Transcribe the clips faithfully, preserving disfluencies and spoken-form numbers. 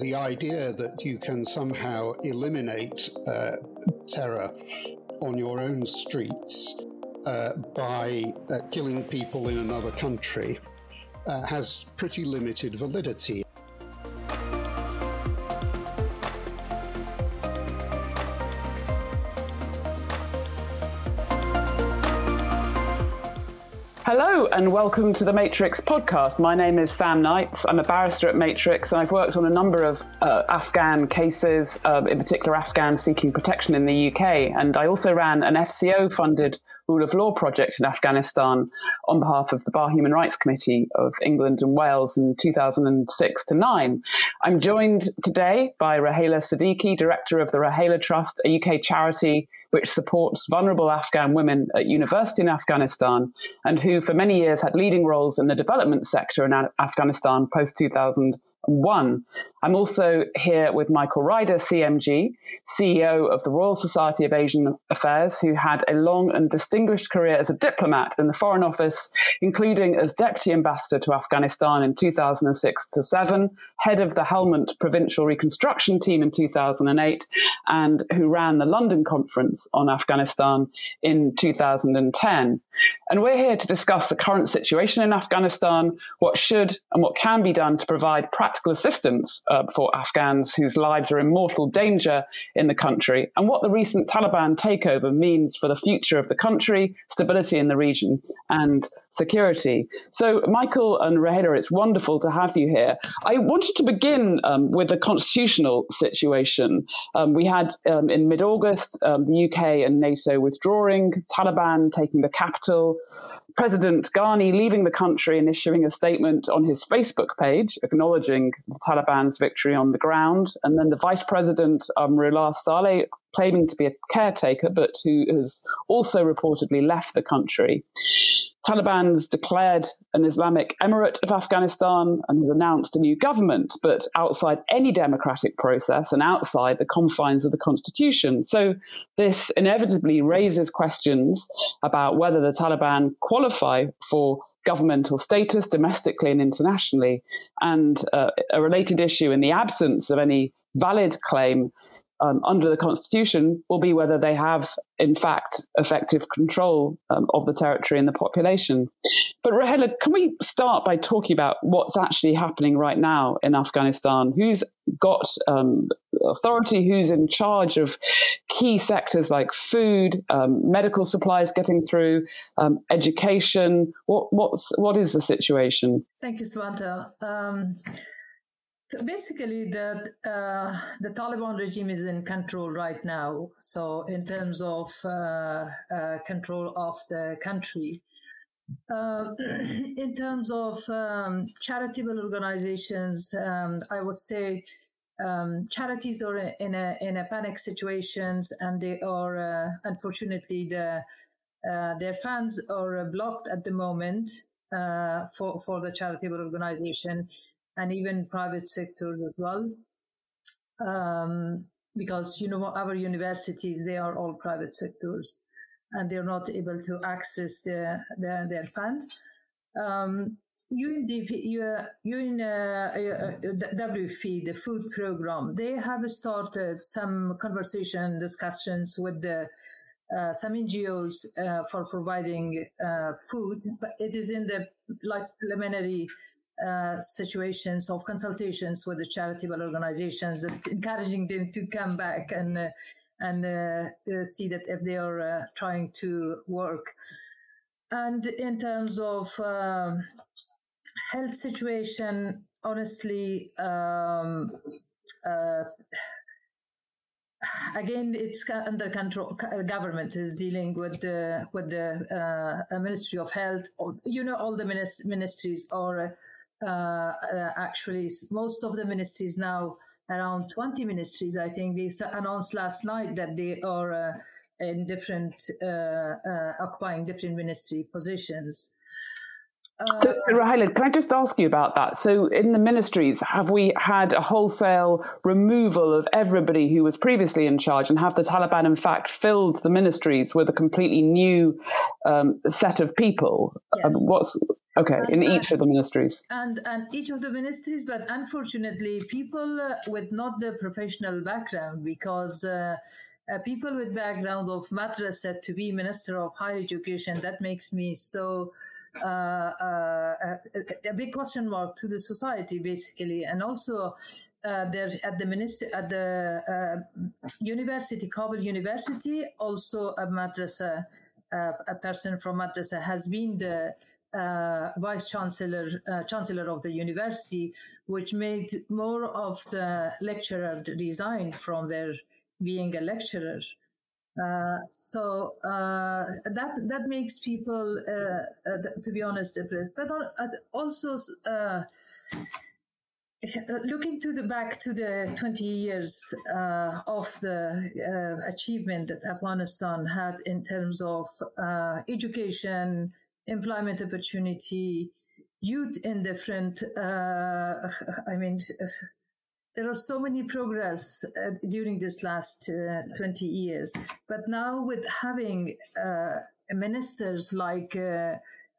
the idea that you can somehow eliminate uh, terror on your own streets uh, by uh, killing people in another country uh, has pretty limited validity. Hello and welcome to the Matrix podcast. My name is Sam Knights. I'm a barrister at Matrix and I've worked on a number of uh, Afghan cases, uh, in particular Afghans seeking protection in the U K. And I also ran an F C O-funded rule of law project in Afghanistan on behalf of the Bar Human Rights Committee of England and Wales in two thousand six to nine. I'm joined today by Rahela Sidiqi, director of the Rahela Trust, a U K charity which supports vulnerable Afghan women at university in Afghanistan and who for many years had leading roles in the development sector in Afghanistan post two thousand one. I'm also here with Michael Ryder, C M G, C E O of the Royal Society of Asian Affairs, who had a long and distinguished career as a diplomat in the Foreign Office, including as Deputy Ambassador to Afghanistan in two thousand six to seven, head of the Helmand Provincial Reconstruction Team in two thousand eight, and who ran the London Conference on Afghanistan in two thousand ten. And we're here to discuss the current situation in Afghanistan, what should and what can be done to provide practical assistance uh, for Afghans whose lives are in mortal danger in the country, and what the recent Taliban takeover means for the future of the country, stability in the region, and security. So, Michael and Rahela, it's wonderful to have you here. I wanted to begin um, with the constitutional situation. Um, we had um, in mid-August, um, the U K and NATO withdrawing, Taliban taking the capital, President Ghani leaving the country and issuing a statement on his Facebook page acknowledging the Taliban's victory on the ground, and then the Vice President, Amrullah Saleh, claiming to be a caretaker but who has also reportedly left the country. Taliban's declared an Islamic Emirate of Afghanistan and has announced a new government, but outside any democratic process and outside the confines of the constitution. So this inevitably raises questions about whether the Taliban qualify for governmental status domestically and internationally, and uh, a related issue in the absence of any valid claim Um, under the constitution will be whether they have, in fact, effective control um, of the territory and the population. But Rahela, can we start by talking about what's actually happening right now in Afghanistan? Who's got um, authority? Who's in charge of key sectors like food, um, medical supplies getting through, um, education? What, what's, what is the situation? Thank you, Swanta. Um... Basically, the uh, the Taliban regime is in control right now. So, in terms of uh, uh, control of the country, uh, in terms of um, charitable organizations, um, I would say um, charities are in a in a panic situations, and they are uh, unfortunately the uh, their funds are blocked at the moment uh, for for the charitable organization. And even private sectors as well, um, because you know our universities, they are all private sectors, and they're not able to access their their, their fund. Um, U N D P, U N, uh, W F P, the food program, they have started some conversation discussions with the uh, some N G Os uh, for providing uh, food, but it is in the like preliminary Uh, situations of consultations with the charitable organizations, that encouraging them to come back and uh, and uh, uh, see that if they are uh, trying to work. And in terms of um, health situation, honestly, um, uh, again, it's under control. Government is dealing with the with the uh, Ministry of Health. You know, all the minis- ministries are. Uh, uh, actually, most of the ministries now, around twenty ministries, I think, they announced last night that they are uh, in different, uh, uh, occupying different ministry positions. Uh, so, so, Rahela, can I just ask you about that? So, in the ministries, have we had a wholesale removal of everybody who was previously in charge, and have the Taliban, in fact, filled the ministries with a completely new um, set of people? Yes. Um, what's Okay, and, in each uh, of the ministries. And and each of the ministries, but unfortunately, people uh, with not the professional background, because uh, uh, people with background of Madrasa to be Minister of Higher Education, that makes me so uh, uh, a, a big question mark to the society, basically. And also, uh, there at the minister at the uh, university, Kabul University, also a Madrasa, uh, a person from Madrasa has been the Uh, vice chancellor, uh, chancellor of the university, which made more of the lecturer resign from their being a lecturer. Uh, so uh, that that makes people, uh, uh, to be honest, depressed. But also uh, looking to the back to the twenty years uh, of the uh, achievement that Afghanistan had in terms of uh, education, employment opportunity, youth in different, uh, I mean, there are so many progress uh, during this last uh, twenty years. But now with having uh, ministers like, uh,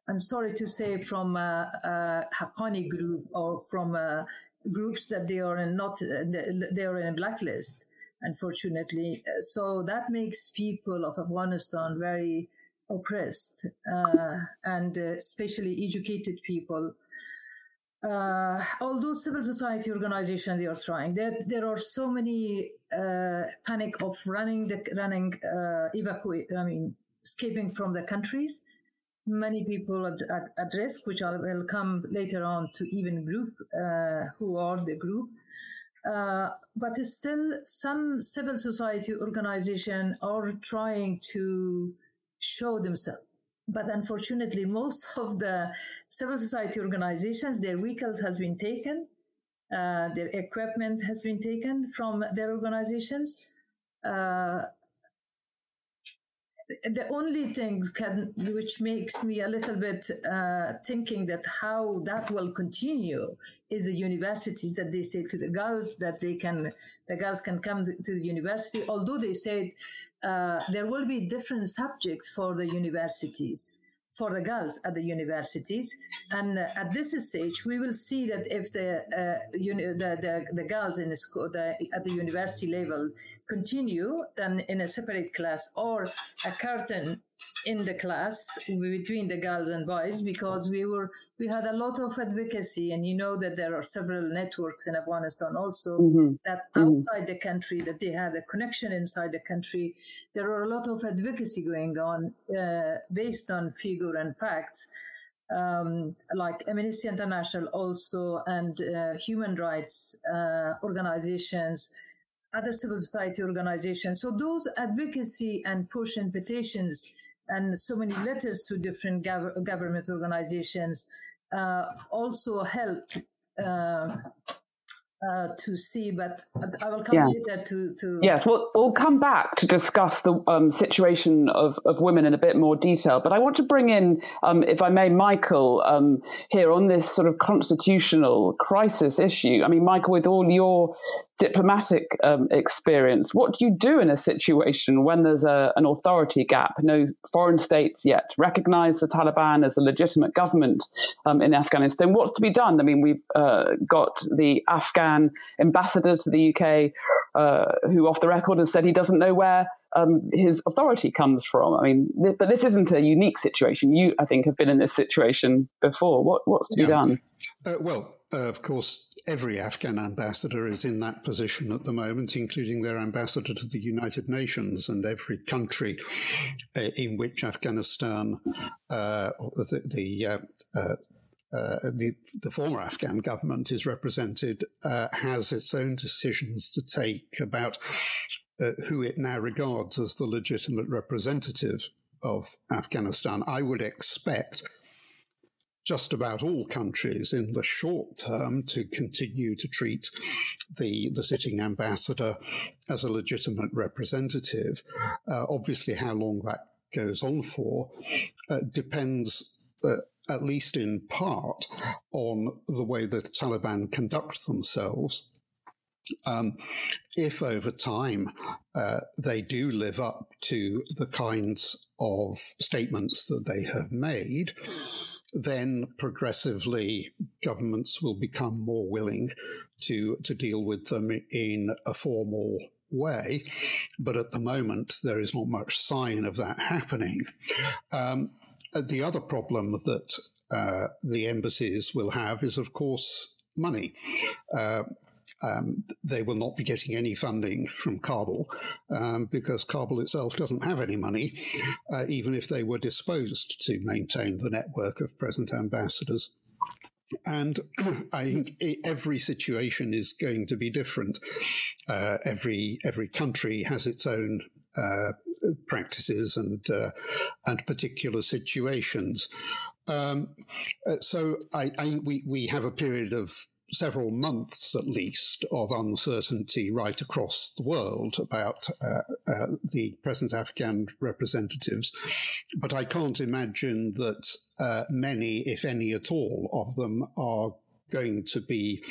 I'm sorry to say, from a, a Haqqani group or from uh, groups that they are in not, uh, they are in blacklist, unfortunately. So that makes people of Afghanistan very oppressed, uh, and uh, especially educated people. Uh, although civil society organizations, they are trying. There, there are so many uh, panic of running, the, running, uh, evacuate. I mean, escaping from the countries. Many people at, at, at risk, which I will come later on to even group uh, who are the group. Uh, but still, some civil society organizations are trying to show themselves. But unfortunately, most of the civil society organizations, their vehicles has been taken, uh, their equipment has been taken from their organizations. Uh, the only thing can, which makes me a little bit uh, thinking that how that will continue is the universities that they say to the girls that they can, the girls can come to, to the university, although they said Uh, there will be different subjects for the universities, for the girls at the universities. And uh, at this stage, we will see that if the uh, you know, the, the, the girls in the school, the, at the university level continue, then in a separate class or a curtain in the class between the girls and boys, because we were we had a lot of advocacy, and you know that there are several networks in Afghanistan also mm-hmm. that outside mm-hmm. the country, that they had a connection inside the country. There are a lot of advocacy going on uh, based on figure and facts, um, like Amnesty International also, and uh, human rights uh, organizations, other civil society organizations. So those advocacy and push and petitions and so many letters to different gov- government organizations uh, also help uh, uh, to see, but I will come yeah. later to, to... Yes, we'll, we'll come back to discuss the um, situation of, of women in a bit more detail, but I want to bring in, um, if I may, Michael, um, here on this sort of constitutional crisis issue. I mean, Michael, with all your diplomatic um, experience, what do you do in a situation when there's a, an authority gap? No foreign states yet recognize the Taliban as a legitimate government um, in Afghanistan. What's to be done? I mean, we've uh, got the Afghan ambassador to the U K uh, who off the record has said he doesn't know where um, his authority comes from. I mean, th- but this isn't a unique situation. You, I think, have been in this situation before. What, what's to yeah. be done? Uh, well, Uh, of course, every Afghan ambassador is in that position at the moment, including their ambassador to the United Nations, and every country uh, in which Afghanistan, uh, the the, uh, uh, uh, the the former Afghan government is represented, uh, has its own decisions to take about uh, who it now regards as the legitimate representative of Afghanistan. I would expect just about all countries in the short term to continue to treat the, the sitting ambassador as a legitimate representative. Uh, obviously, how long that goes on for uh, depends, uh, at least in part, on the way the Taliban conduct themselves um, if over time uh, they do live up to the kinds of statements that they have made, then progressively governments will become more willing to, to deal with them in a formal way. But at the moment, there is not much sign of that happening. Um, the other problem that uh, the embassies will have is, of course, money. Uh, um, they will not be getting any funding from Kabul um, because Kabul itself doesn't have any money, uh, even if they were disposed to maintain the network of present ambassadors. And I think every situation is going to be different. Uh, every every country has its own uh, practices and uh, and particular situations. Um, so I, I we we have a period of several months, at least, of uncertainty right across the world about uh, uh, the present Afghan representatives. But I can't imagine that uh, many, if any at all, of them are going to be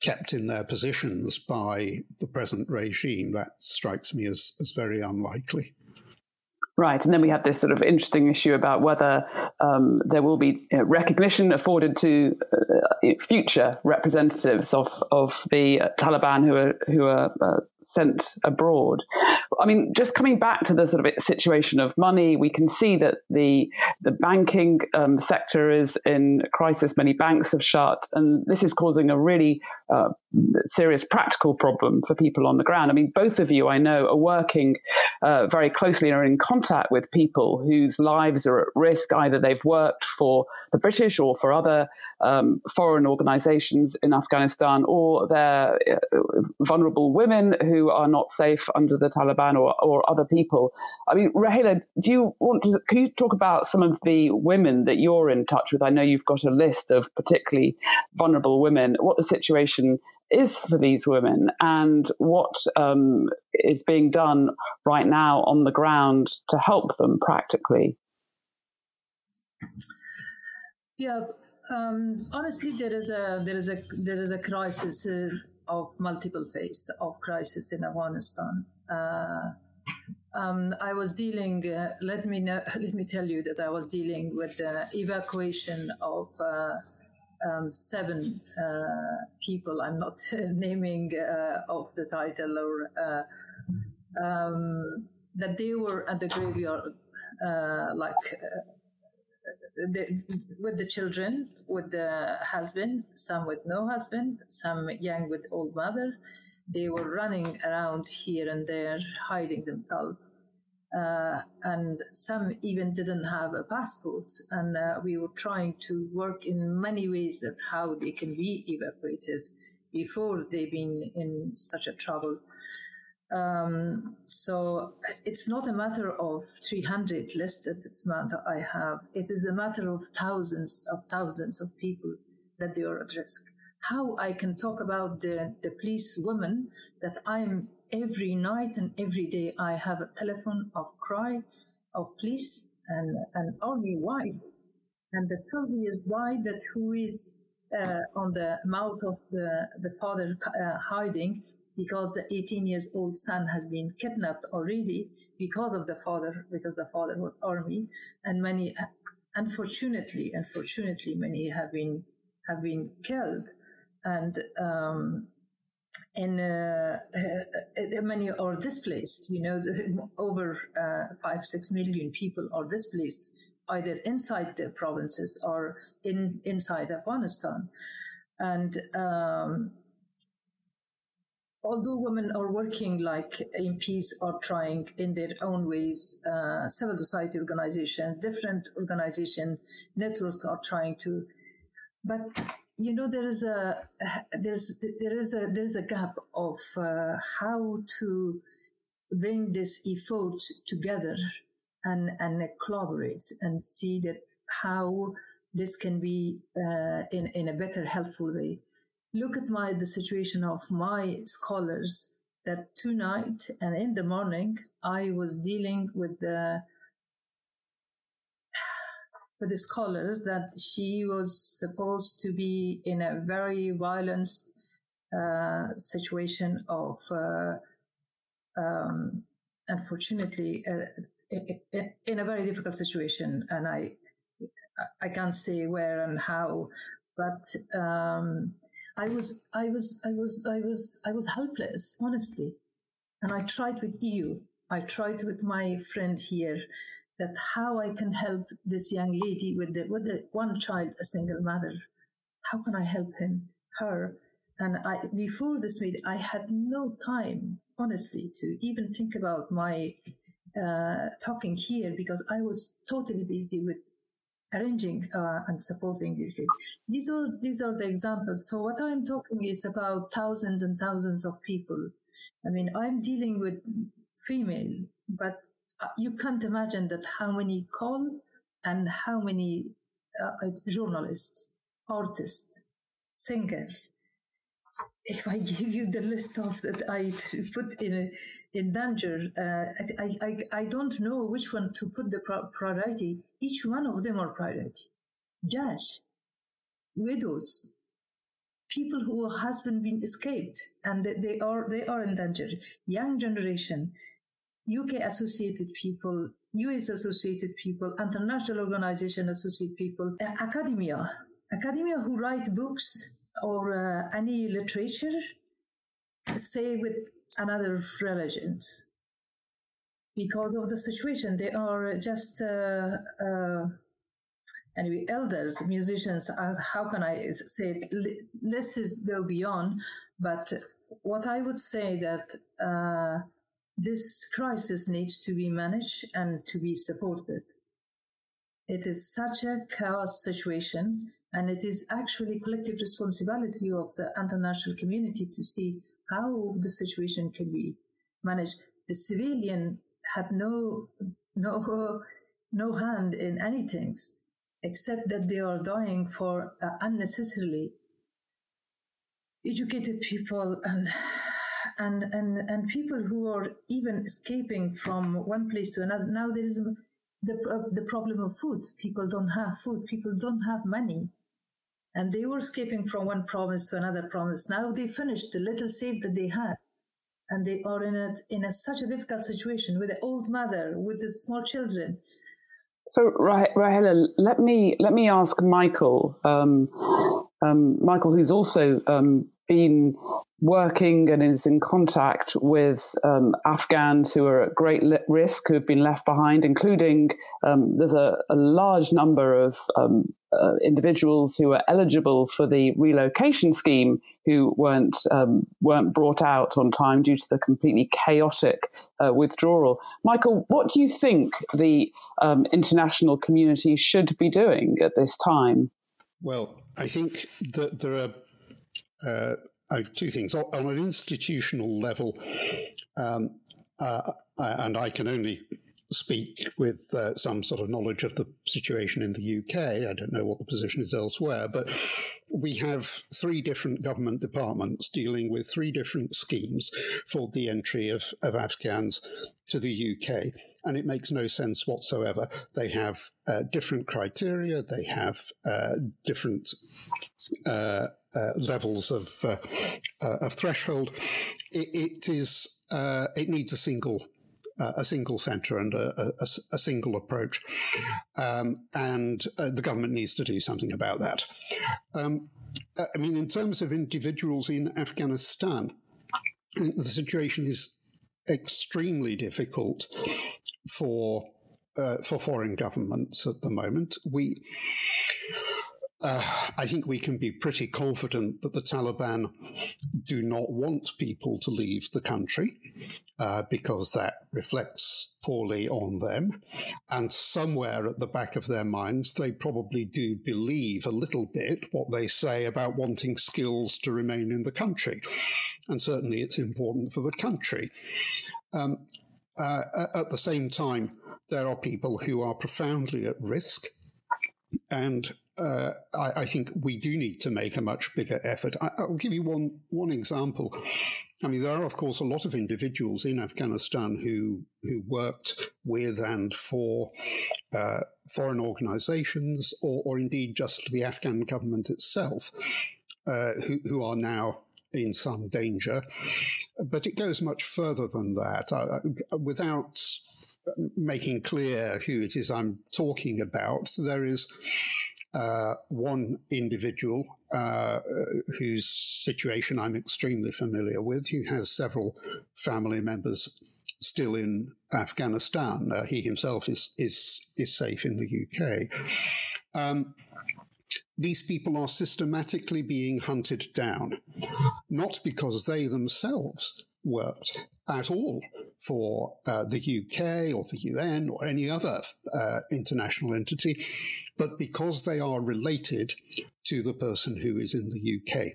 kept in their positions by the present regime. That strikes me as, as very unlikely. Right. And then we have this sort of interesting issue about whether um, there will be uh, recognition afforded to uh, future representatives of, of the uh, Taliban who are who are uh, sent abroad. I mean, just coming back to the sort of situation of money, we can see that the the banking um, sector is in crisis. Many banks have shut, and this is causing a really uh, serious practical problem for people on the ground. I mean, both of you, I know, are working uh, very closely and are in contact with people whose lives are at risk. Either they've worked for the British or for other um, foreign organisations in Afghanistan, or they're vulnerable women who are not safe under the Taliban or, or other people. I mean, Rahela, do you want to, can you talk about some of the women that you're in touch with? I know you've got a list of particularly vulnerable women. What the situation is for these women, and what um, is being done right now on the ground to help them practically? Yeah, um, honestly, there is a there is a there is a crisis uh, of multiple phase of crisis in Afghanistan. Uh, um, I was dealing. Uh, let me know, let me tell you that I was dealing with the evacuation of. Uh, Um, seven uh, people. I'm not naming uh, of the title, or uh, um, that they were at the graveyard, uh, like uh, the, with the children, with the husband, some with no husband, some young with old mother. They were running around here and there, hiding themselves. Uh, and some even didn't have a passport, and uh, we were trying to work in many ways that how they can be evacuated before they've been in such a trouble. Um, so it's not a matter of three hundred listed, it's matter I have. It is a matter of thousands of thousands of people that they are at risk. How I can talk about the, the police woman that I'm every night and every day I have a telephone of cry of police and an only wife, and the previous wife that who is uh, on the mouth of the, the father uh, hiding because the eighteen years old son has been kidnapped already because of the father, because the father was army, and many unfortunately unfortunately many have been have been killed, and um And uh, uh, many are displaced. You know, the, over uh, five, six million people are displaced, either inside the provinces or in inside Afghanistan. And um, although women are working like M Ps are trying in their own ways, uh, civil society organizations, different organization networks are trying to, but. You know, there is a there's there is a there's a gap of uh, how to bring this effort together and and collaborate and see that how this can be uh, in in a better helpful way. Look at my the situation of my scholars that tonight and in the morning I was dealing with the. For the scholars that she was supposed to be in a very violent uh, situation of, uh, um, unfortunately, uh, in a very difficult situation. And I, I can't say where and how, but um, I was, I was, I was, I was, I was helpless, honestly. And I tried with you. I tried with my friend here that how I can help this young lady with the, with the one child, a single mother. How can I help him, her? And I, before this meeting, I had no time, honestly, to even think about my uh, talking here because I was totally busy with arranging uh, and supporting this lady. These are, these are the examples. So what I'm talking is about thousands and thousands of people. I mean, I'm dealing with female, but you can't imagine that how many call and how many uh, journalists, artists, singer. If I give you the list of that I put in a, in danger, uh, I, I I don't know which one to put the priority. Each one of them are priority. Judge, widows, people who husband been escaped and they are they are in danger. Young generation, U K associated people, U S associated people, international organization associated people, uh, academia, academia who write books or uh, any literature, say with another religions. Because of the situation, they are just uh, uh, anyway elders, musicians. Uh, how can I say it? List is go beyond. But what I would say that. Uh, This crisis needs to be managed and to be supported. It is such a chaos situation, and it is actually collective responsibility of the international community to see how the situation can be managed. The civilian had no no no hand in any things except that they are dying for uh, unnecessarily. Educated people and. And, and and people who are even escaping from one place to another. Now there is the uh, the problem of food. People don't have food. People don't have money, and they were escaping from one province to another province. Now they finished the little save that they had, and they are in a in a, such a difficult situation with the old mother, with the small children. So Rah- Rahela, let me let me ask Michael, um, um, Michael, who's also um, been. working and is in contact with um, Afghans who are at great li- risk, who have been left behind, including um, there's a, a large number of um, uh, individuals who are eligible for the relocation scheme who weren't um, weren't brought out on time due to the completely chaotic uh, withdrawal. Michael, what do you think the um, international community should be doing at this time? Well, I think that there are... Uh, Uh, two things. On, on an institutional level, um, uh, and I can only speak with uh, some sort of knowledge of the situation in the U K. I don't know what the position is elsewhere, but we have three different government departments dealing with three different schemes for the entry of, of Afghans to the U K. And it makes no sense whatsoever. They have uh, different criteria. They have uh, different uh, uh, levels of uh, uh, of threshold. It, it is uh, it needs a single uh, a single centre and a, a, a single approach, um, and uh, the government needs to do something about that. Um, I mean, in terms of individuals in Afghanistan, the situation is extremely difficult. For uh, for foreign governments at the moment, we uh, I think we can be pretty confident that the Taliban do not want people to leave the country uh, because that reflects poorly on them. And somewhere at the back of their minds, they probably do believe a little bit what they say about wanting skills to remain in the country. And certainly it's important for the country. Um, Uh, at the same time, there are people who are profoundly at risk, and uh, I, I think we do need to make a much bigger effort. I, I'll give you one one example. I mean, there are, of course, a lot of individuals in Afghanistan who who worked with and for uh, foreign organizations, or, or indeed just the Afghan government itself, uh, who, who are now in some danger. But it goes much further than that. Uh, without making clear who it is I'm talking about, there is uh, one individual uh, whose situation I'm extremely familiar with, who has several family members still in Afghanistan. Uh, he himself is, is, is safe in the U K. Um, These people are systematically being hunted down, not because they themselves worked at all for uh, the U K or the U N or any other uh, international entity, but because they are related to the person who is in the U K.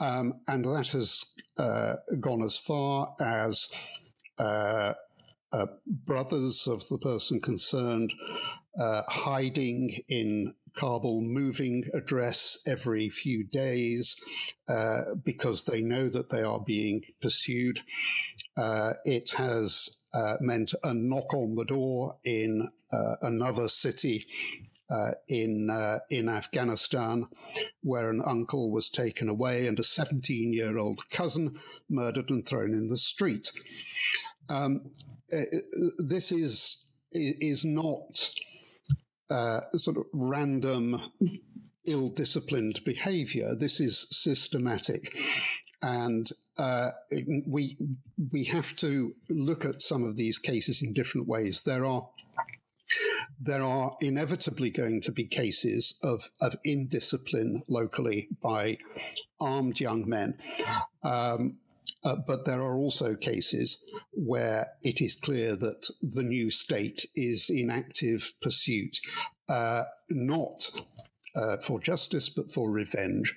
Um, and that has uh, gone as far as uh, uh, brothers of the person concerned uh, hiding in Kabul, moving address every few days uh, because they know that they are being pursued. Uh, it has uh, meant a knock on the door in uh, another city uh, in uh, in Afghanistan, where an uncle was taken away and a seventeen-year-old cousin murdered and thrown in the street. Um, this is is not Uh, sort of random, ill-disciplined behaviour. This is systematic, and uh, we we have to look at some of these cases in different ways. There are there are inevitably going to be cases of of indiscipline locally by armed young men. Um, Uh, but there are also cases where it is clear that the new state is in active pursuit, uh, not uh, for justice, but for revenge.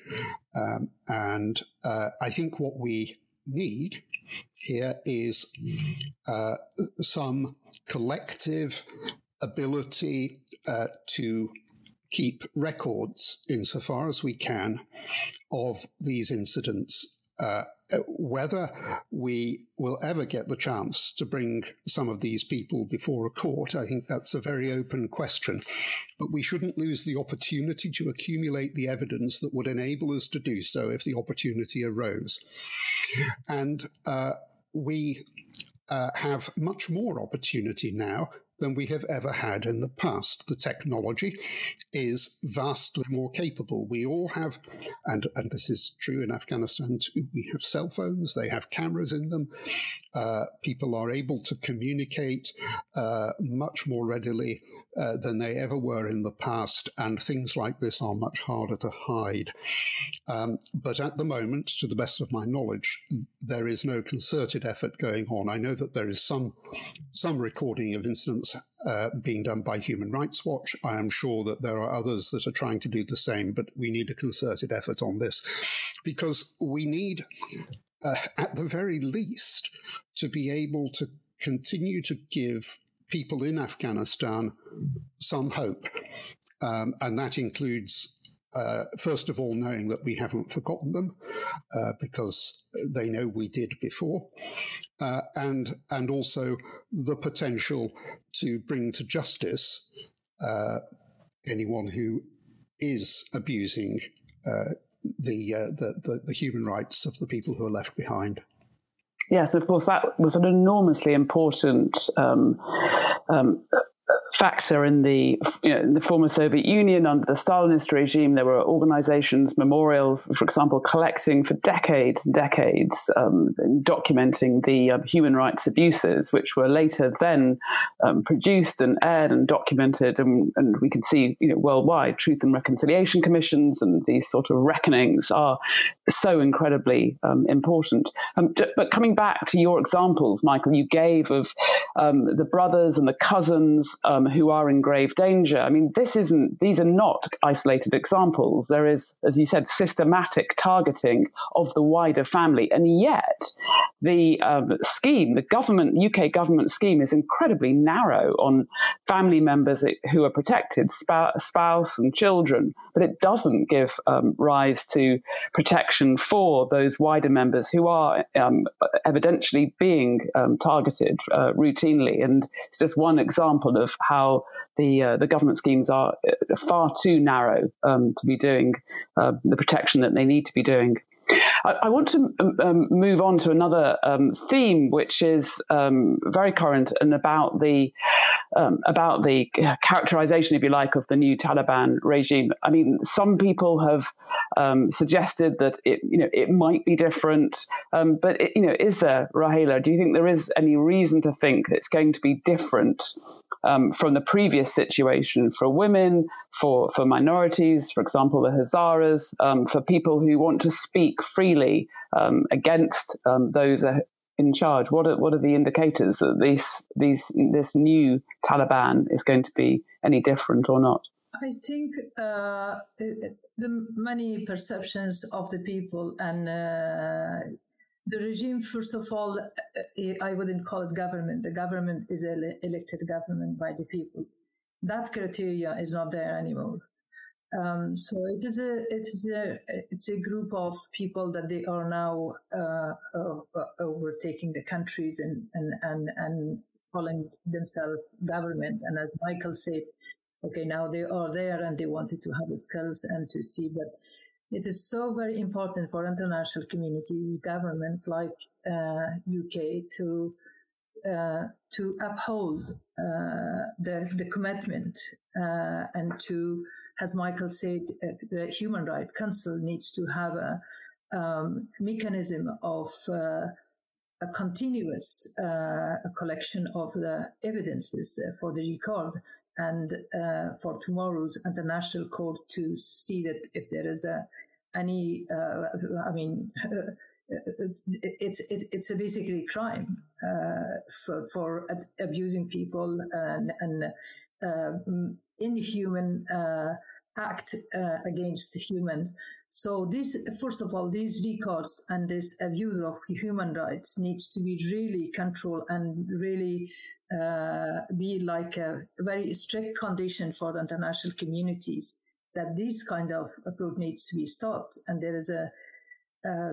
Um, and uh, I think what we need here is uh, some collective ability uh, to keep records, insofar as we can, of these incidents. Uh, whether we will ever get the chance to bring some of these people before a court, I think that's a very open question. But we shouldn't lose the opportunity to accumulate the evidence that would enable us to do so if the opportunity arose. And uh, we uh, have much more opportunity now than we have ever had in the past. The technology is vastly more capable. We all have, and, and this is true in Afghanistan too, we have cell phones, they have cameras in them. Uh, people are able to communicate uh, much more readily uh, than they ever were in the past, and things like this are much harder to hide. Um, but at the moment, to the best of my knowledge, there is no concerted effort going on. I know that there is some, some recording of incidents Uh, being done by Human Rights Watch. I am sure that there are others that are trying to do the same, but we need a concerted effort on this, because we need, uh, at the very least, to be able to continue to give people in Afghanistan some hope. Um, and that includes, uh, first of all, knowing that we haven't forgotten them, uh, because they know we did before. Uh, and and also the potential to bring to justice uh, anyone who is abusing uh, the, uh, the, the the human rights of the people who are left behind. Yes, of course, that was an enormously important um, um, factor in the you know, in the former Soviet Union. Under the Stalinist regime, there were organizations, Memorial, for example, collecting for decades and decades, um, documenting the um, human rights abuses, which were later then um, produced and aired and documented. And, and we can see, you know, worldwide, Truth and Reconciliation Commissions and these sort of reckonings are so incredibly um, important. Um, but coming back to your examples, Michael, you gave of um, the brothers and the cousins um, who are in grave danger. I mean, this isn't; these are not isolated examples. There is, as you said, systematic targeting of the wider family, and yet the um, scheme, the government, U K government scheme, is incredibly narrow on family members who are protected, sp- spouse and children. But it doesn't give um, rise to protection for those wider members who are um, evidentially being um, targeted uh, routinely. And it's just one example of how the uh, the government schemes are far too narrow um, to be doing uh, the protection that they need to be doing. I, I want to um, move on to another um, theme, which is um, very current, and about the um, about the characterization, if you like, of the new Taliban regime. I mean, some people have um, suggested that it, you know, it might be different, um, but it, you know, is there, Rahela? Do you think there is any reason to think that it's going to be different Um, from the previous situation for women, for, for minorities, for example, the Hazaras, um, for people who want to speak freely um, against um, those in charge? What are, what are the indicators that this, these, this new Taliban is going to be any different or not? I think uh, the many perceptions of the people and uh, the regime, first of all, I wouldn't call it government. The government is an elected government by the people. That criteria is not there anymore. Um, so it is a, it is a, it's a group of people that they are now uh, uh, overtaking the countries and, and, and, and calling themselves government. And as Michael said, okay, now they are there and they wanted to have the skills and to see that. It is so very important for international communities, government like uh, U K, to uh, to uphold uh, the the commitment uh, and to, as Michael said, uh, the Human Rights Council needs to have a um, mechanism of uh, a continuous uh, collection of the evidences for the record, and uh, for tomorrow's international court to see that if there is a any, uh, I mean, uh, it's it, it's a basically crime uh, for, for abusing people and, and uh, inhuman uh, act uh, against humans. So this, first of all, these records and this abuse of human rights needs to be really controlled and really Uh, be like a very strict condition for the international communities that this kind of approach needs to be stopped. And there is a uh,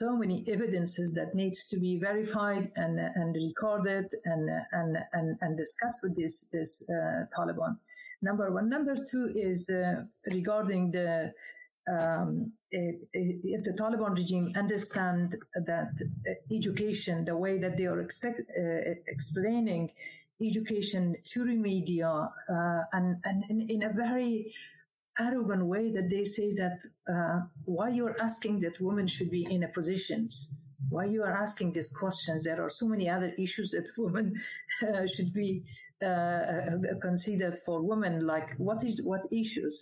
so many evidences that needs to be verified and and recorded and and and, and discussed with this this uh, Taliban. Number one, number two is uh, regarding the um, if the Taliban regime understand that education, the way that they are expect, uh, explaining education to the media, uh, and, and in a very arrogant way that they say that uh, why you're asking that women should be in a positions, why you are asking these questions, there are so many other issues that women uh, should be uh, considered for women, like what is what issues.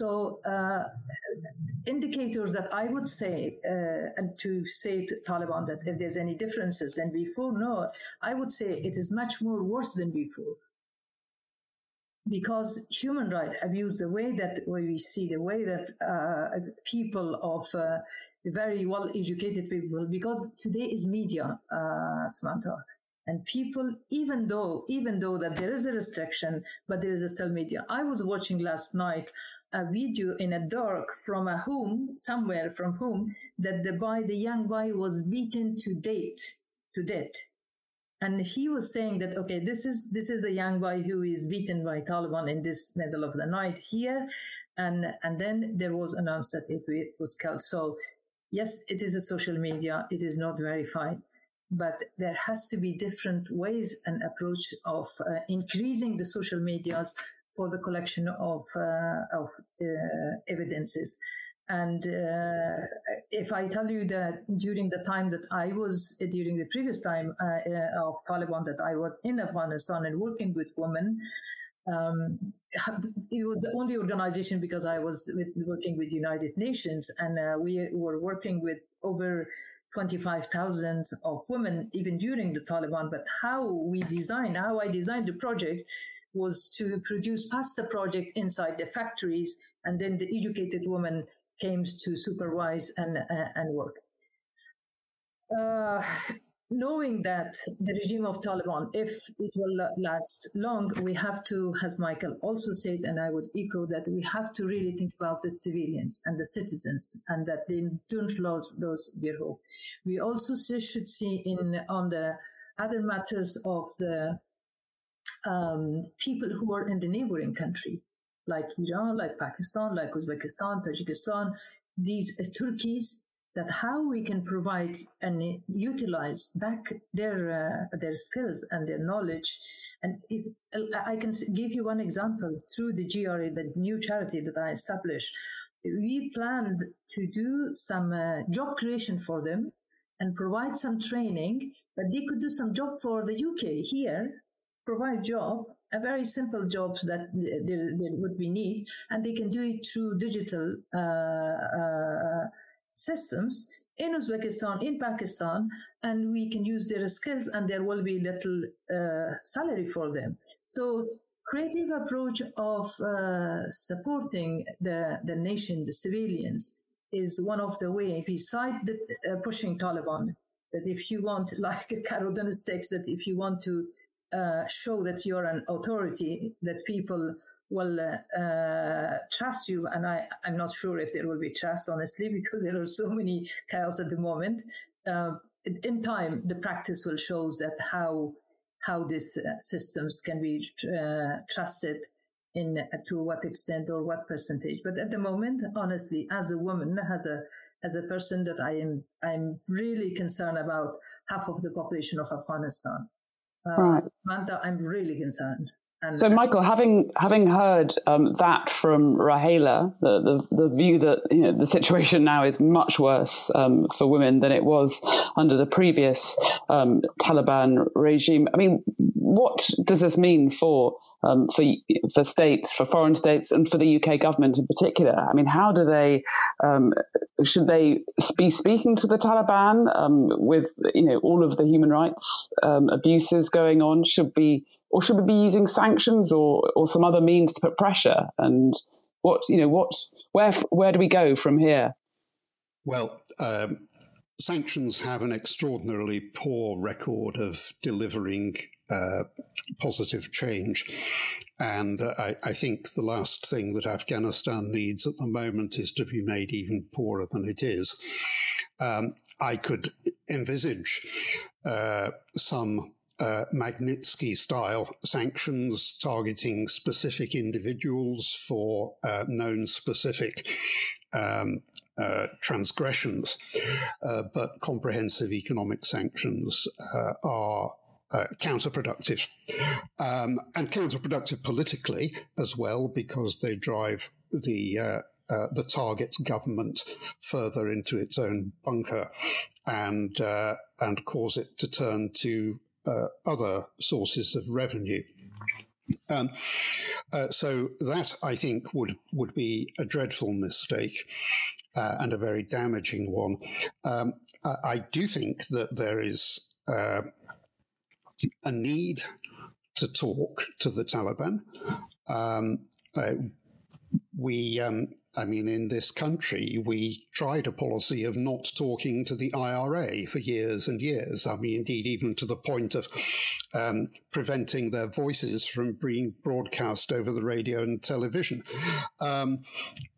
So uh, indicators that I would say, uh, and to say to Taliban that if there's any differences than before, no, I would say it is much more worse than before. Because human rights abuse, the way that we see, the way that uh, people of uh, very well-educated people, because today is media, uh, Samantha, and people, even though, even though that there is a restriction, but there is a still media. I was watching last night a video in a dark from a home, somewhere from home, that the boy, the young boy was beaten to death, to death. And he was saying that, okay, this is this is the young boy who is beaten by Taliban in this middle of the night here. And and then there was announced that it, it was killed. So yes, it is a social media. It is not verified. But there has to be different ways and approach of uh, increasing the social medias for the collection of uh, of uh, evidences. And uh, if I tell you that during the time that I was, uh, during the previous time uh, uh, of Taliban, that I was in Afghanistan and working with women, um, it was the only organization because I was with, working with United Nations, and uh, we were working with over twenty-five thousand of women, even during the Taliban. But how we designed, how I designed the project was to produce pasta project inside the factories, and then the educated woman came to supervise and uh, and work. Uh, knowing that the regime of Taliban, if it will last long, we have to, as Michael also said, and I would echo that, we have to really think about the civilians and the citizens, and that they don't lose, lose their hope. We also should see in on the other matters of the Um, people who are in the neighboring country, like Iran, like Pakistan, like Uzbekistan, Tajikistan, these uh, Turkeys, that how we can provide and utilize back their uh, their skills and their knowledge. And if, I can give you one example through the G R A, the new charity that I established. We planned to do some uh, job creation for them and provide some training, but they could do some job for the U K here, provide job, a very simple jobs that there, there would be need, and they can do it through digital uh, uh systems in Uzbekistan, in Pakistan, and we can use their skills and there will be little uh, salary for them. So creative approach of uh, supporting the, the nation, the civilians, is one of the way beside the, uh, pushing Taliban. That if you want, like a carrot and sticks, that if you want to uh, show that you're an authority, that people will uh, uh, trust you, and I, I'm not sure if there will be trust, honestly, because there are so many chaos at the moment. Uh, in time, the practice will show that how how these uh, systems can be uh, trusted in uh, to what extent or what percentage. But at the moment, honestly, as a woman, as a as a person, that I am, I'm really concerned about half of the population of Afghanistan. Uh, right. Manta, I'm really concerned. And so, Michael, having having heard um, that from Rahela, the, the, the view that, you know, the situation now is much worse um, for women than it was under the previous um, Taliban regime. I mean, what does this mean for um, for for states, for foreign states, and for the U K government in particular? I mean, how do they um, should they be speaking to the Taliban um, with, you know, all of the human rights um, abuses going on? Should be Or should we be using sanctions or, or some other means to put pressure? And what, you know, what, where, where do we go from here? Well, um, sanctions have an extraordinarily poor record of delivering uh, positive change. And uh, I, I think the last thing that Afghanistan needs at the moment is to be made even poorer than it is. Um, I could envisage uh, some Uh, Magnitsky-style sanctions targeting specific individuals for uh, known specific um, uh, transgressions, uh, but comprehensive economic sanctions uh, are uh, counterproductive, um, and counterproductive politically as well, because they drive the uh, Uh, the target government further into its own bunker, and uh, and cause it to turn to uh, other sources of revenue. Um, uh, so that, I think, would would be a dreadful mistake uh, and a very damaging one. Um, I, I do think that there is uh, a need to talk to the Taliban. Um, uh, we. Um, I mean, in this country, we tried a policy of not talking to the I R A for years and years. I mean, indeed, even to the point of um, preventing their voices from being broadcast over the radio and television. Um,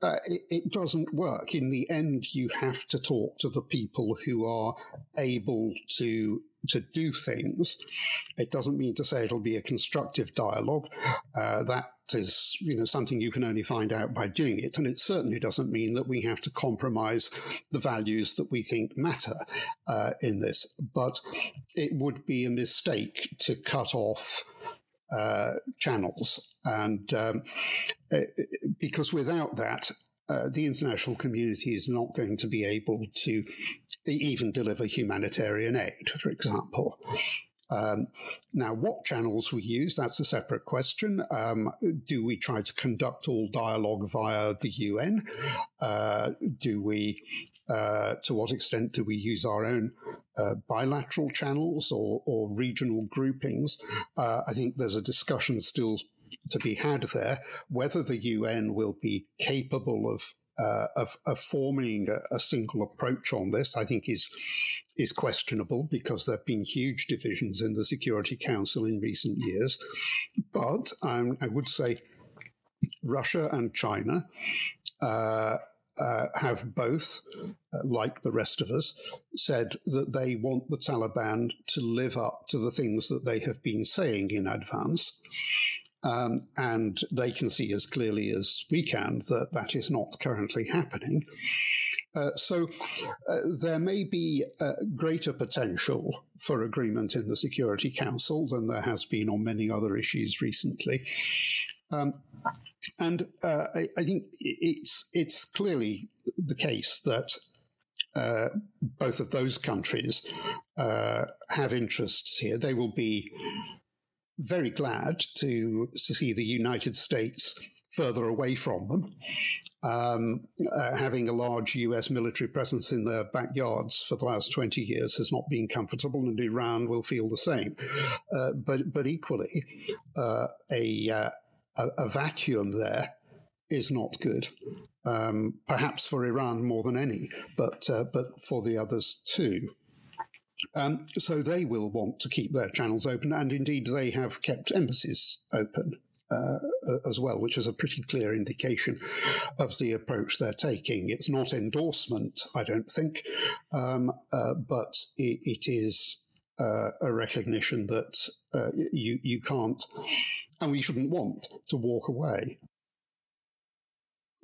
uh, it, it doesn't work. In the end, you have to talk to the people who are able to to do things. It doesn't mean to say it'll be a constructive dialogue. Uh, that is, you know, something you can only find out by doing it. And it certainly doesn't mean that we have to compromise the values that we think matter uh, in this. But it would be a mistake to cut off uh, channels. And um, because without that, Uh, the international community is not going to be able to even deliver humanitarian aid, for example. Um, now, what channels we use, that's a separate question. Um, do we try to conduct all dialogue via the U N? Uh, do we, uh, to what extent do we use our own uh, bilateral channels or, or regional groupings? Uh, I think there's a discussion still to be had there, whether the U N will be capable of uh, of, of forming a, a single approach on this, I think is is questionable, because there have been huge divisions in the Security Council in recent years. But um, I would say Russia and China uh, uh, have both, uh, like the rest of us, said that they want the Taliban to live up to the things that they have been saying in advance. Um, and they can see as clearly as we can that that is not currently happening. Uh, so uh, there may be uh, greater potential for agreement in the Security Council than there has been on many other issues recently. Um, and uh, I, I think it's it's clearly the case that uh, both of those countries uh, have interests here. They will be very glad to, to see the United States further away from them, um, uh, having a large U S military presence in their backyards for the last twenty years has not been comfortable, and Iran will feel the same. Uh, but but equally, uh, a, uh, a vacuum there is not good, um, perhaps for Iran more than any, but uh, but for the others too. Um, so they will want to keep their channels open, and indeed they have kept embassies open Uh, as well, which is a pretty clear indication of the approach they're taking. It's not endorsement, I don't think, um, uh, but it, it is uh, a recognition that uh, you, you can't, and we shouldn't want, to walk away.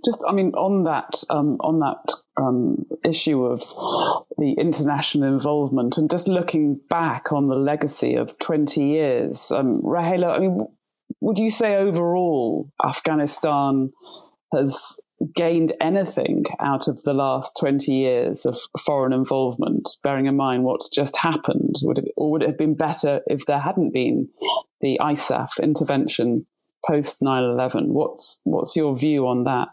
Just, I mean, on that, um, on that um, issue of the international involvement, and just looking back on the legacy of twenty years, um, Rahela, I mean, would you say overall Afghanistan has gained anything out of the last twenty years of foreign involvement, bearing in mind what's just happened? Would it, or would it have been better if there hadn't been the I S A F intervention post nine eleven? What's, what's your view on that?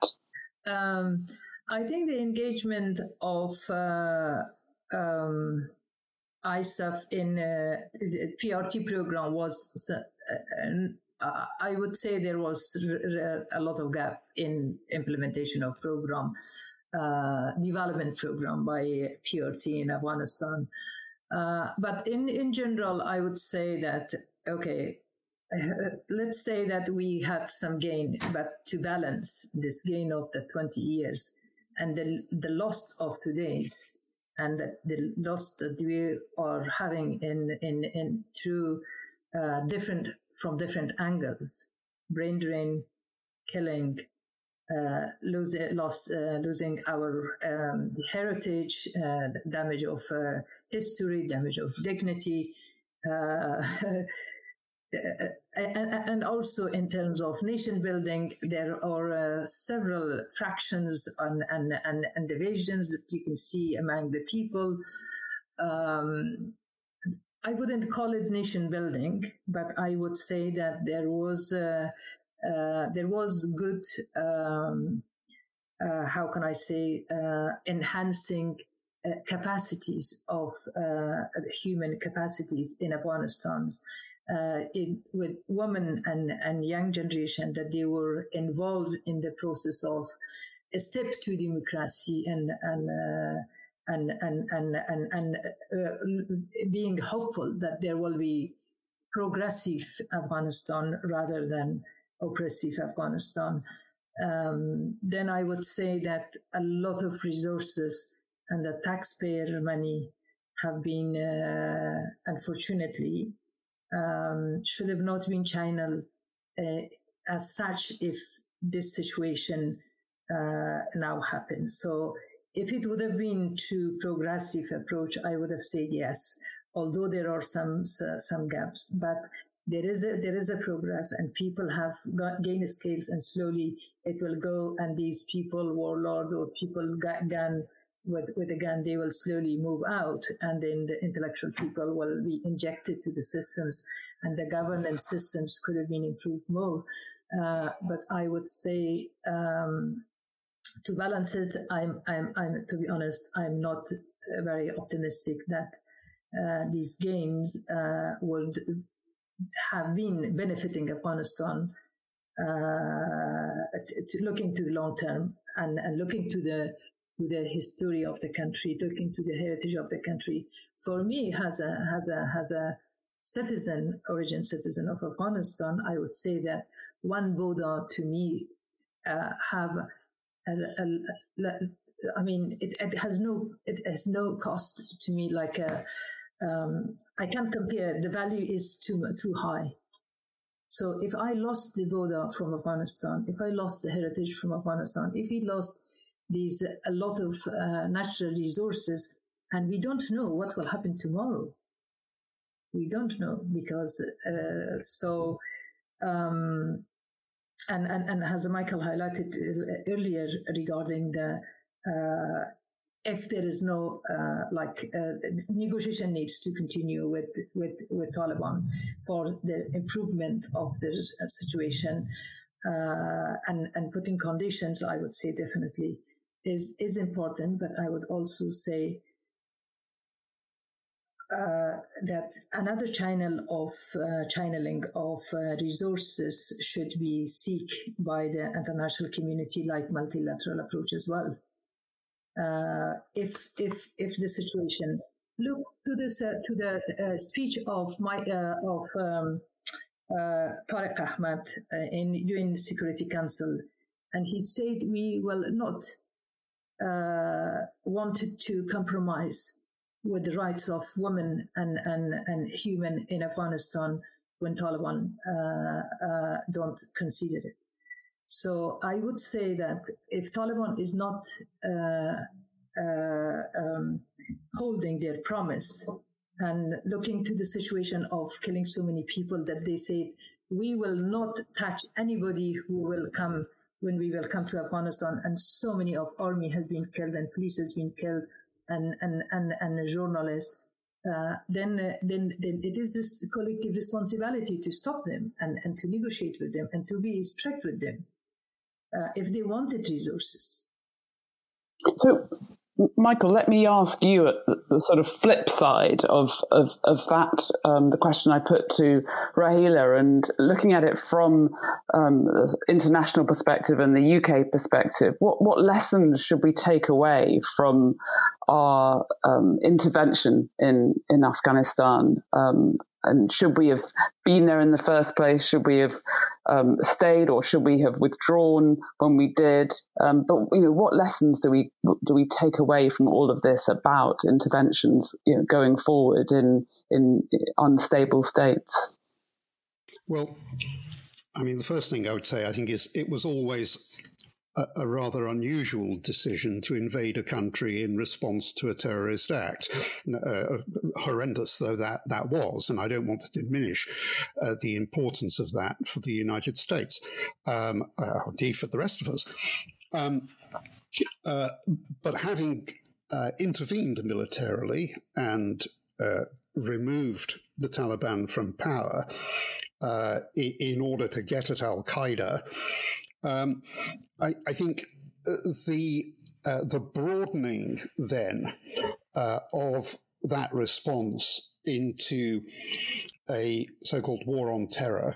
Um, I think the engagement of uh, um, I S A F in the uh, P R T program was... Uh, Uh, I would say there was r- r- a lot of gap in implementation of program, uh, development program by P R T in Afghanistan. Uh, but in, in general, I would say that, okay, uh, let's say that we had some gain, but to balance this gain of the twenty years and the, the loss of today's and the loss that we are having in, in, in through uh, different from different angles, brain drain, killing, uh, lose, loss, uh, losing our um, heritage, uh, damage of uh, history, damage of dignity, uh, and also in terms of nation building, there are uh, several fractions and, and, and, and divisions that you can see among the people. Um, I wouldn't call it nation building, but I would say that there was uh, uh, there was good, um, uh, how can I say, uh, enhancing uh, capacities of uh, human capacities in Afghanistan, uh, in, with women and, and young generation, that they were involved in the process of a step to democracy and and. Uh, And and and and, and uh, being hopeful that there will be progressive Afghanistan rather than oppressive Afghanistan, um, then I would say that a lot of resources and the taxpayer money have been, uh, unfortunately, um, should have not been channeled uh, as such if this situation uh, now happens. So, if it would have been to progressive approach, I would have said yes, although there are some some gaps. But there is a, there is a progress, and people have got, gained scales, and slowly it will go. And these people, warlord or people gun with with a gun, they will slowly move out, and then the intellectual people will be injected to the systems, and the governance systems could have been improved more. Uh, but I would say, Um, to balance it, I'm, I'm, I'm. To be honest, I'm not very optimistic that uh, these gains uh, would have been benefiting Afghanistan. Uh, t- t- looking to the long term and, and looking to the to the history of the country, looking to the heritage of the country, for me, as a as a as a citizen, origin citizen of Afghanistan, I would say that one Buddha to me uh, have. I mean, it, it has no it has no cost to me. Like a, um, I can't compare. The value is too too high. So if I lost the Voda from Afghanistan, if I lost the heritage from Afghanistan, if we lost There's a lot of uh, natural resources, and we don't know what will happen tomorrow. We don't know because uh, so, um, and, and, and as Michael highlighted earlier regarding the, uh, if there is no, uh, like, uh, negotiation needs to continue with, with, with Taliban for the improvement of the situation, uh, and, and putting conditions, I would say definitely is, is important, but I would also say, Uh, that another channel of uh, channeling of uh, resources should be sought by the international community, like multilateral approach as well. Uh, if if if the situation, look to this uh, to the uh, speech of my uh, of um, uh, Tarek Ahmad uh, in U N Security Council, and he said we will not uh, want to compromise with the rights of women and, and, and human in Afghanistan when Taliban uh, uh, don't consider it. So I would say that if Taliban is not uh, uh, um, holding their promise and looking to the situation of killing so many people that they say, we will not touch anybody who will come when we will come to Afghanistan, and so many of army has been killed and police has been killed, and and and and a journalist, uh, then uh, then then it is this collective responsibility to stop them and, and to negotiate with them and to be strict with them uh, if they wanted resources. So, Michael, let me ask you the sort of flip side of of of that. Um, the question I put to Rahela, and looking at it from um, the international perspective and the U K perspective, what what lessons should we take away from our um, intervention in, in Afghanistan? Um, and should we have been there in the first place? Should we have um, stayed, or should we have withdrawn when we did? Um, but you know, what lessons do we do we take away from all of this about interventions, you know, going forward in in unstable states? Well, I mean, the first thing I would say, I think, is it was always a rather unusual decision to invade a country in response to a terrorist act. Uh, horrendous though that, that was, and I don't want to diminish uh, the importance of that for the United States, um, uh, indeed for the rest of us. Um, uh, but having uh, intervened militarily and uh, removed the Taliban from power uh, in order to get at Al Qaeda, Um, I, I think the uh, the broadening then uh, of that response into a so-called war on terror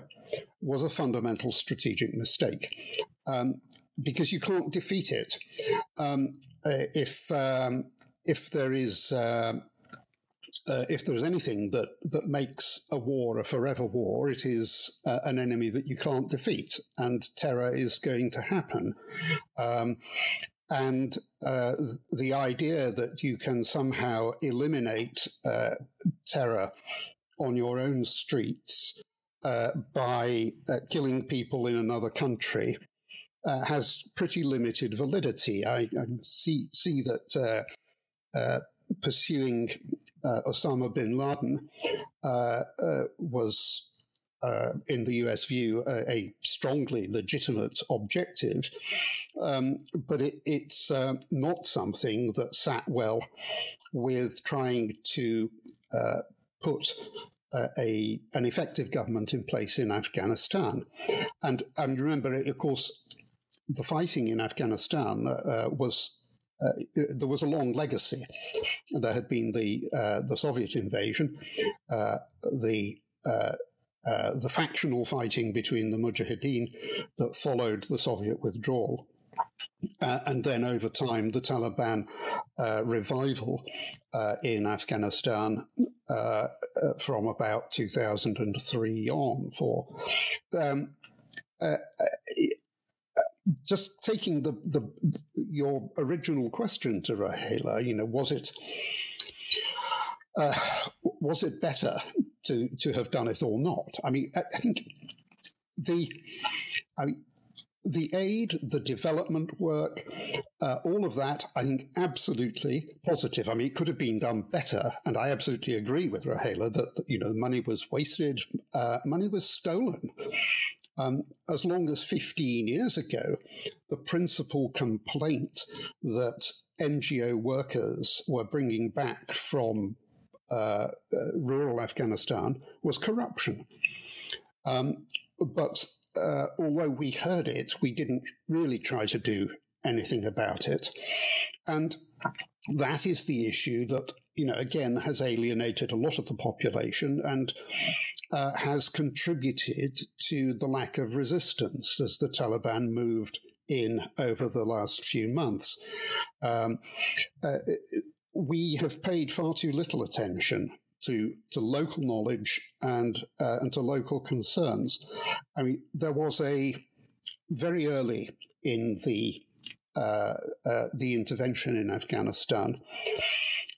was a fundamental strategic mistake, um, because you can't defeat it um, if um, if there is. Uh, Uh, if there's anything that, that makes a war a forever war, it is uh, an enemy that you can't defeat, and terror is going to happen. Um, and uh, the idea that you can somehow eliminate uh, terror on your own streets uh, by uh, killing people in another country uh, has pretty limited validity. I, I see, see that uh, uh, pursuing Uh, Osama bin Laden uh, uh, was, uh, in the U S view, a, a strongly legitimate objective, um, but it, it's uh, not something that sat well with trying to uh, put uh, a an effective government in place in Afghanistan. And, and remember, of course, the fighting in Afghanistan uh, was... Uh, there was a long legacy. There had been the uh, the Soviet invasion, uh, the uh, uh, the factional fighting between the Mujahideen that followed the Soviet withdrawal, uh, and then over time the Taliban uh, revival uh, in Afghanistan uh, from about two thousand three on. For um, uh, Just taking the, the your original question to Rahela, you know, was it uh, was it better to, to have done it or not? I mean, I, I think the I mean, the aid, the development work, uh, all of that, I think, absolutely positive. I mean, it could have been done better, and I absolutely agree with Rahela that, you know, money was wasted, uh, money was stolen. Um, as long as fifteen years ago, the principal complaint that N G O workers were bringing back from uh, rural Afghanistan was corruption. Um, but uh, although we heard it, we didn't really try to do anything about it. And that is the issue that, you know, again, has alienated a lot of the population and uh, has contributed to the lack of resistance as the Taliban moved in over the last few months. Um, uh, we have paid far too little attention to, to local knowledge and uh, and to local concerns. I mean, there was a very early in the uh, uh, the intervention in Afghanistan.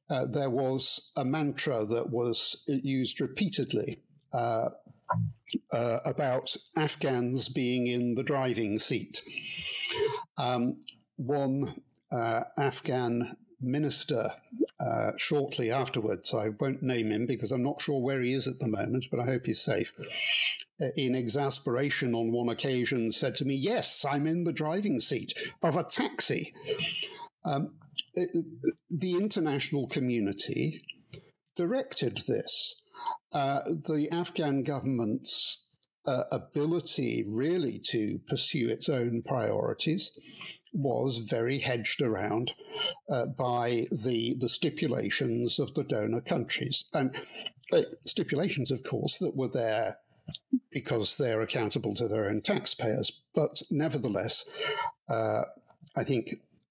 Uh, there was a mantra that was used repeatedly uh, uh, about Afghans being in the driving seat. Um, one uh, Afghan minister, uh, shortly afterwards, I won't name him because I'm not sure where he is at the moment, but I hope he's safe, in exasperation on one occasion said to me, "Yes, I'm in the driving seat of a taxi." Um, the international community directed this. Uh, the Afghan government's uh, ability really to pursue its own priorities was very hedged around uh, by the the stipulations of the donor countries. And uh, stipulations, of course, that were there because they're accountable to their own taxpayers. But nevertheless, uh, I think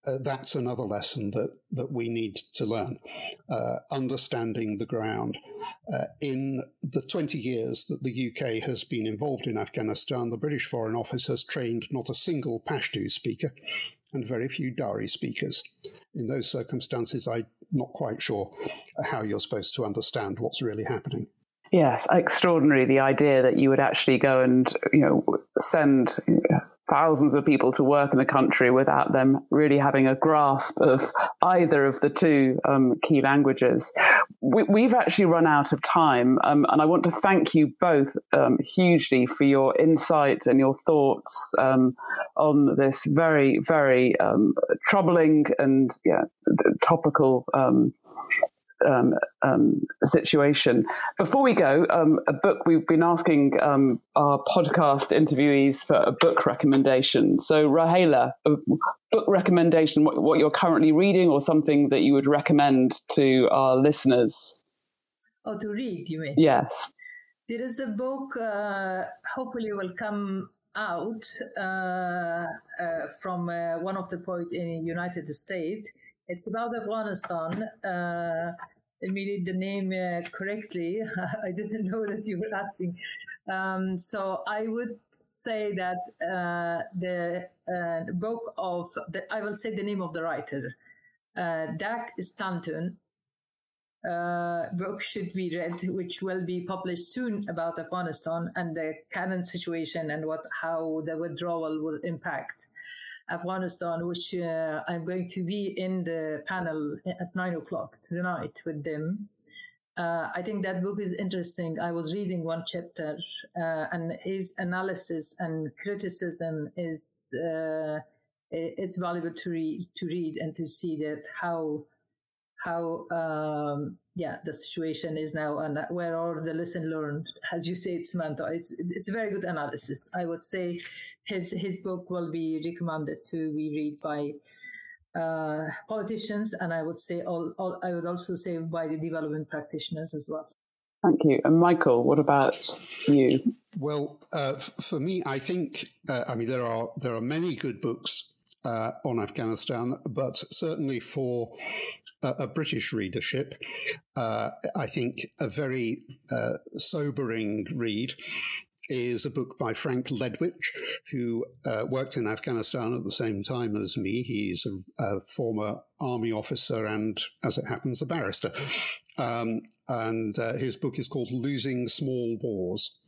Uh, that's another lesson that, that we need to learn, uh, understanding the ground. Uh, in the twenty years that the U K has been involved in Afghanistan, the British Foreign Office has trained not a single Pashto speaker and very few Dari speakers. In those circumstances, I'm not quite sure how you're supposed to understand what's really happening. Yes, extraordinary, the idea that you would actually go and, you know, send thousands of people to work in the country without them really having a grasp of either of the two um, key languages. We, we've actually run out of time, um, and I want to thank you both um, hugely for your insight and your thoughts um, on this very, very um, troubling and yeah, topical um Um, um, situation. Before we go, um, a book, we've been asking um, our podcast interviewees for a book recommendation. So Rahela, a book recommendation, what, what you're currently reading or something that you would recommend to our listeners? Oh, to read, you mean? Yes. There is a book, uh, hopefully will come out uh, uh, from uh, one of the poets in the United States. It's about Afghanistan. Uh, let me read the name uh, correctly. I didn't know that you were asking. Um, so I would say that uh, the uh, book of, the, I will say the name of the writer, uh, Dak Stanton, uh, book should be read, which will be published soon about Afghanistan and the current situation and what how the withdrawal will impact Afghanistan, which uh, I'm going to be in the panel at nine o'clock tonight with them. Uh, I think that book is interesting. I was reading one chapter, uh, and his analysis and criticism is uh, it's valuable to read, to read and to see that how how um, yeah the situation is now and where all the lesson learned, as you say, Samantha. It's it's a very good analysis. I would say. His his book will be recommended to be read by uh, politicians, and I would say all, all I would also say by the development practitioners as well. Thank you. And Michael, what about you? Well, uh, for me, I think uh, I mean there are there are many good books uh, on Afghanistan, but certainly for a, a British readership, uh, I think a very uh, sobering read is a book by Frank Ledwich, who uh, worked in Afghanistan at the same time as me. He's a, a former army officer and, as it happens, a barrister. Um, and uh, his book is called Losing Small Wars.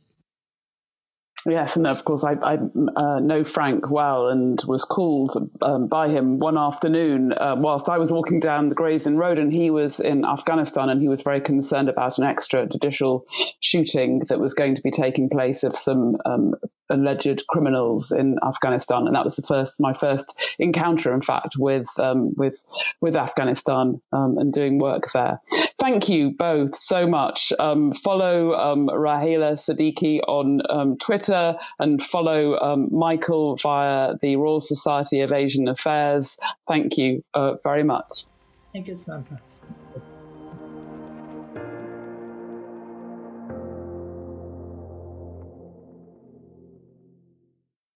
Yes, and of course I, I uh, know Frank well, and was called um, by him one afternoon uh, whilst I was walking down the Grayson Road, and he was in Afghanistan, and he was very concerned about an extrajudicial shooting that was going to be taking place of some um, alleged criminals in Afghanistan, and that was the first my first encounter, in fact, with um, with with Afghanistan um, and doing work there. Thank you both so much. Um, follow um, Rahela Sidiqi on um, Twitter, and follow um, Michael via the Royal Society of Asian Affairs. Thank you uh, very much. Thank you, Samantha.